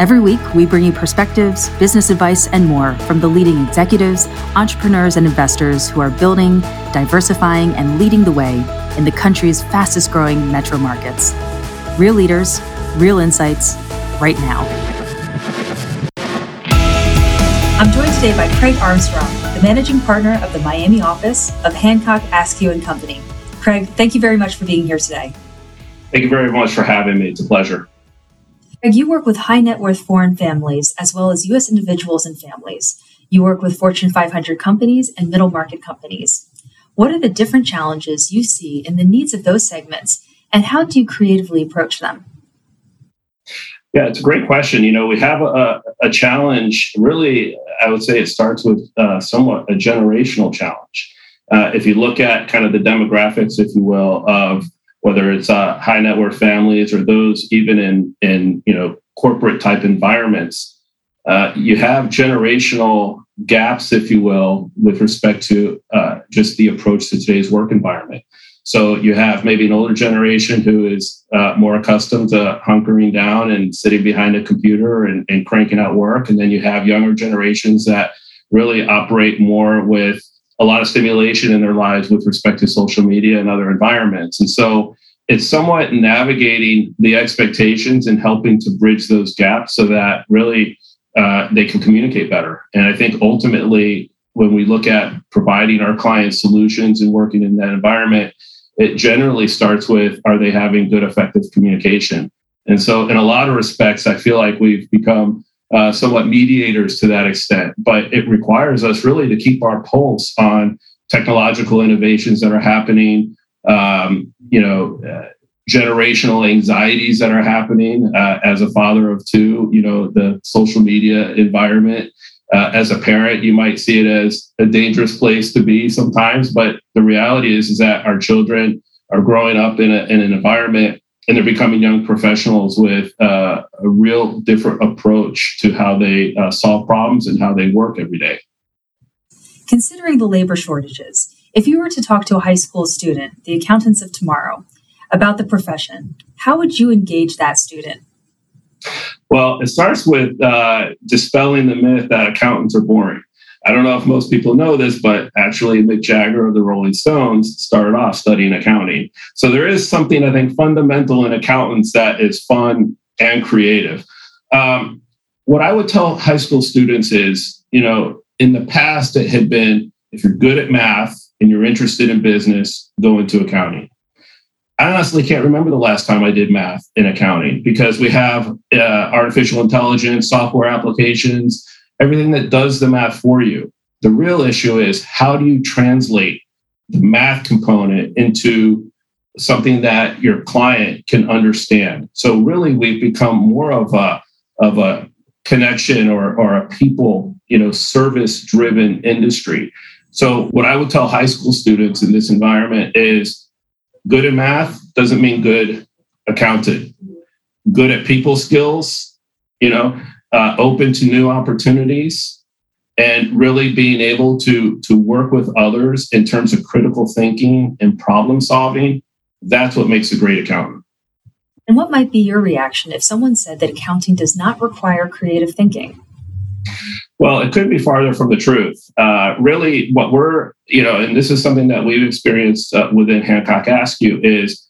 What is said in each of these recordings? Every week, we bring you perspectives, business advice, and more from the leading executives, entrepreneurs, and investors who are building, diversifying, and leading the way in the country's fastest-growing metro markets. Real leaders, real insights, right now. I'm joined today by Craig Armstrong, the managing partner of the Miami office of Hancock Askew & Company. Craig, thank you very much for being here today. Thank you very much for having me. It's a pleasure. Craig, you work with high net worth foreign families as well as U.S. individuals and families. You work with Fortune 500 companies and middle market companies. What are the different challenges you see in the needs of those segments, and how do you creatively approach them? Yeah, it's a great question. You know, we have a challenge. Really, I would say it starts with somewhat a generational challenge. If you look at kind of the demographics, if you will, of whether it's high net worth families or those even in you know corporate type environments, you have generational gaps, if you will, with respect to just the approach to today's work environment. So you have maybe an older generation who is more accustomed to hunkering down and sitting behind a computer and cranking out work. And then you have younger generations that really operate more with a lot of stimulation in their lives with respect to social media and other environments. And so it's somewhat navigating the expectations and helping to bridge those gaps so that really they can communicate better. And I think ultimately, when we look at providing our clients solutions and working in that environment, it generally starts with, are they having good, effective communication? And so in a lot of respects, I feel like we've become somewhat mediators to that extent, but it requires us really to keep our pulse on technological innovations that are happening, generational anxieties that are happening. As a father of two, you know, the social media environment. As a parent, you might see it as a dangerous place to be sometimes, but the reality is that our children are growing up in an environment and they're becoming young professionals with a real different approach to how they solve problems and how they work every day. Considering the labor shortages, if you were to talk to a high school student, the accountants of tomorrow, about the profession, how would you engage that student? Well, it starts with dispelling the myth that accountants are boring. I don't know if most people know this, but actually Mick Jagger of the Rolling Stones started off studying accounting. So there is something, I think, fundamental in accountants that is fun and creative. What I would tell high school students is, you know, in the past it had been, if you're good at math and you're interested in business, go into accounting. I honestly can't remember the last time I did math in accounting because we have artificial intelligence, software applications, everything that does the math for you. The real issue is how do you translate the math component into something that your client can understand? So really, we've become more of a connection or a people, you know, service-driven industry. So what I would tell high school students in this environment is, good at math doesn't mean good accountant. Good at people skills, you know, open to new opportunities, and really being able to work with others in terms of critical thinking and problem solving. That's what makes a great accountant. And what might be your reaction if someone said that accounting does not require creative thinking? Well, it could be farther from the truth. Really, what we're, you know, and this is something that we've experienced within Hancock Askew, is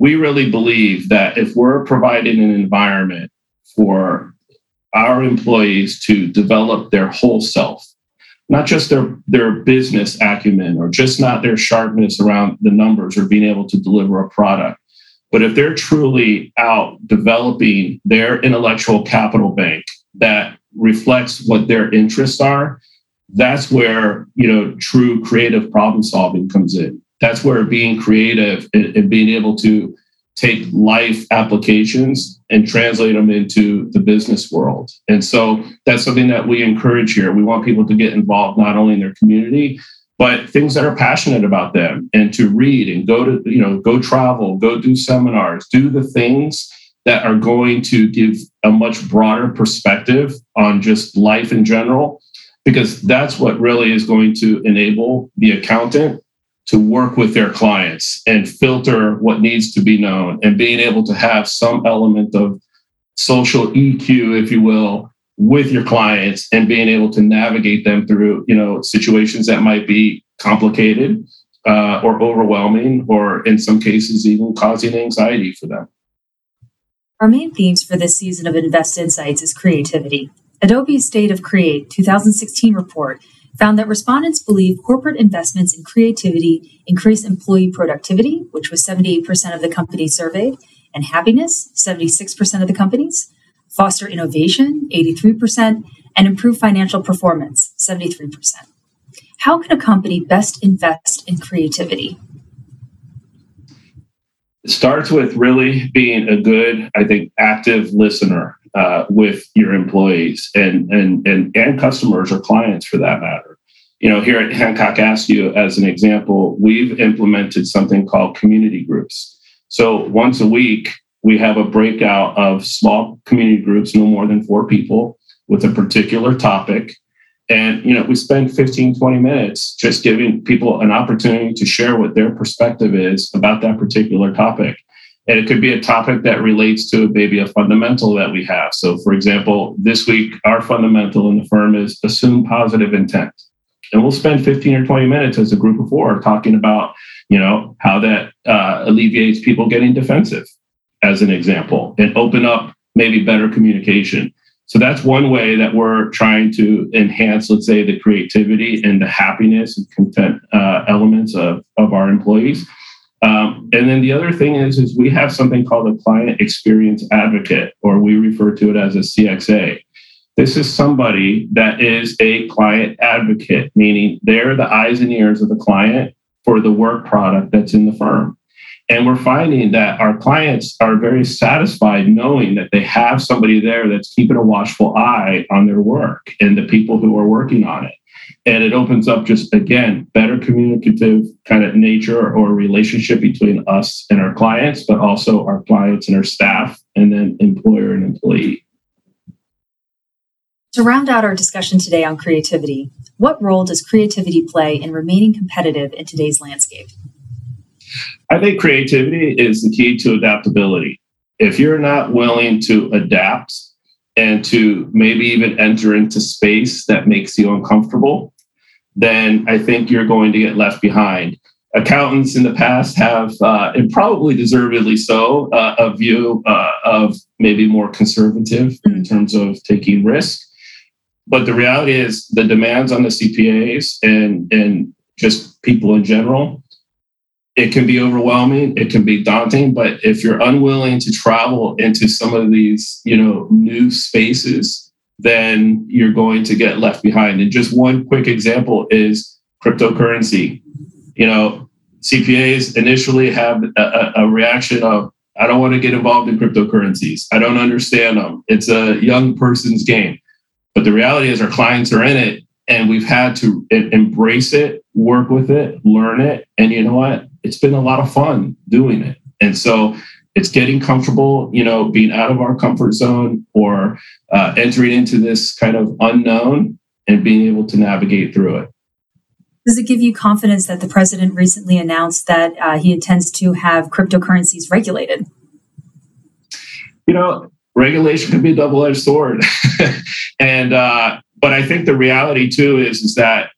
we really believe that if we're providing an environment for our employees to develop their whole self, not just their business acumen or just not their sharpness around the numbers or being able to deliver a product, but if they're truly out developing their intellectual capital bank that reflects what their interests are, that's where, you know, true creative problem solving comes in. That's where being creative and being able to take life applications and translate them into the business world. And so that's something that we encourage here. We want people to get involved not only in their community, but things that are passionate about them, and to read and go to, you know, go travel, go do seminars, do the things that are going to give a much broader perspective on just life in general, because that's what really is going to enable the accountant to work with their clients and filter what needs to be known, and being able to have some element of social EQ, if you will, with your clients and being able to navigate them through, you know, situations that might be complicated or overwhelming, or in some cases, even causing anxiety for them. Our main themes for this season of Invest Insights is creativity. Adobe's State of Create 2016 report found that respondents believe corporate investments in creativity increase employee productivity, which was 78% of the companies surveyed, and happiness, 76% of the companies, foster innovation, 83%, and improve financial performance, 73%. How can a company best invest in creativity? It starts with really being a good, I think, active listener with your employees and customers or clients for that matter. You know, here at Hancock Askew, as an example, we've implemented something called community groups. So once a week, we have a breakout of small community groups, no more than 4 people, with a particular topic. And, you know, we spend 15, 20 minutes just giving people an opportunity to share what their perspective is about that particular topic. And it could be a topic that relates to maybe a fundamental that we have. So, for example, this week, our fundamental in the firm is assume positive intent. And we'll spend 15 or 20 minutes as a group of 4 talking about, you know, how that alleviates people getting defensive, as an example, and open up maybe better communication. So that's one way that we're trying to enhance, let's say, the creativity and the happiness and content elements of our employees. And then the other thing is we have something called a client experience advocate, or we refer to it as a CXA. This is somebody that is a client advocate, meaning they're the eyes and ears of the client for the work product that's in the firm. And we're finding that our clients are very satisfied knowing that they have somebody there that's keeping a watchful eye on their work and the people who are working on it. And it opens up just, again, better communicative kind of nature or relationship between us and our clients, but also our clients and our staff, and then employer and employee. To round out our discussion today on creativity, what role does creativity play in remaining competitive in today's landscape? I think creativity is the key to adaptability. If you're not willing to adapt and to maybe even enter into space that makes you uncomfortable, then I think you're going to get left behind. Accountants in the past have, and probably deservedly so, a view of maybe more conservative in terms of taking risk. But the reality is the demands on the CPAs and just people in general, it can be overwhelming, it can be daunting, but if you're unwilling to travel into some of these, you know, new spaces, then you're going to get left behind. And just one quick example is cryptocurrency. You know, CPAs initially have a reaction of, I don't want to get involved in cryptocurrencies. I don't understand them. It's a young person's game. But the reality is our clients are in it, and we've had to embrace it, work with it, learn it. And you know what? It's been a lot of fun doing it. And so it's getting comfortable, you know, being out of our comfort zone or entering into this kind of unknown and being able to navigate through it. Does it give you confidence that the president recently announced that he intends to have cryptocurrencies regulated? You know, regulation can be a double-edged sword. But I think the reality too is that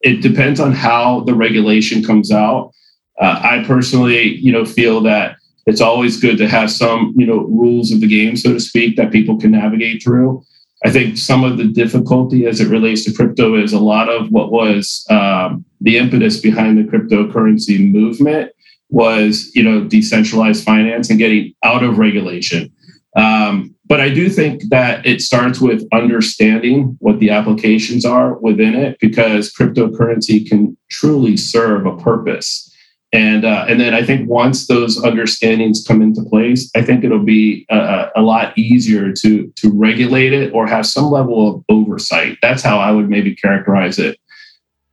it depends on how the regulation comes out. I personally, you know, feel that it's always good to have some, you know, rules of the game, so to speak, that people can navigate through. I think some of the difficulty as it relates to crypto is a lot of what was the impetus behind the cryptocurrency movement was, you know, decentralized finance and getting out of regulation. But I do think that it starts with understanding what the applications are within it, because cryptocurrency can truly serve a purpose. And then I think once those understandings come into place, I think it'll be a lot easier to regulate it or have some level of oversight. That's how I would maybe characterize it.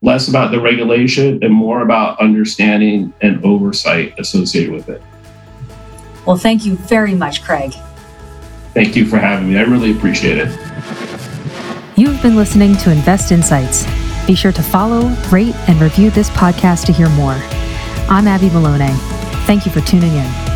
Less about the regulation and more about understanding and oversight associated with it. Well, thank you very much, Craig. Thank you for having me. I really appreciate it. You've been listening to Invest Insights. Be sure to follow, rate, and review this podcast to hear more. I'm Abby Malone. Thank you for tuning in.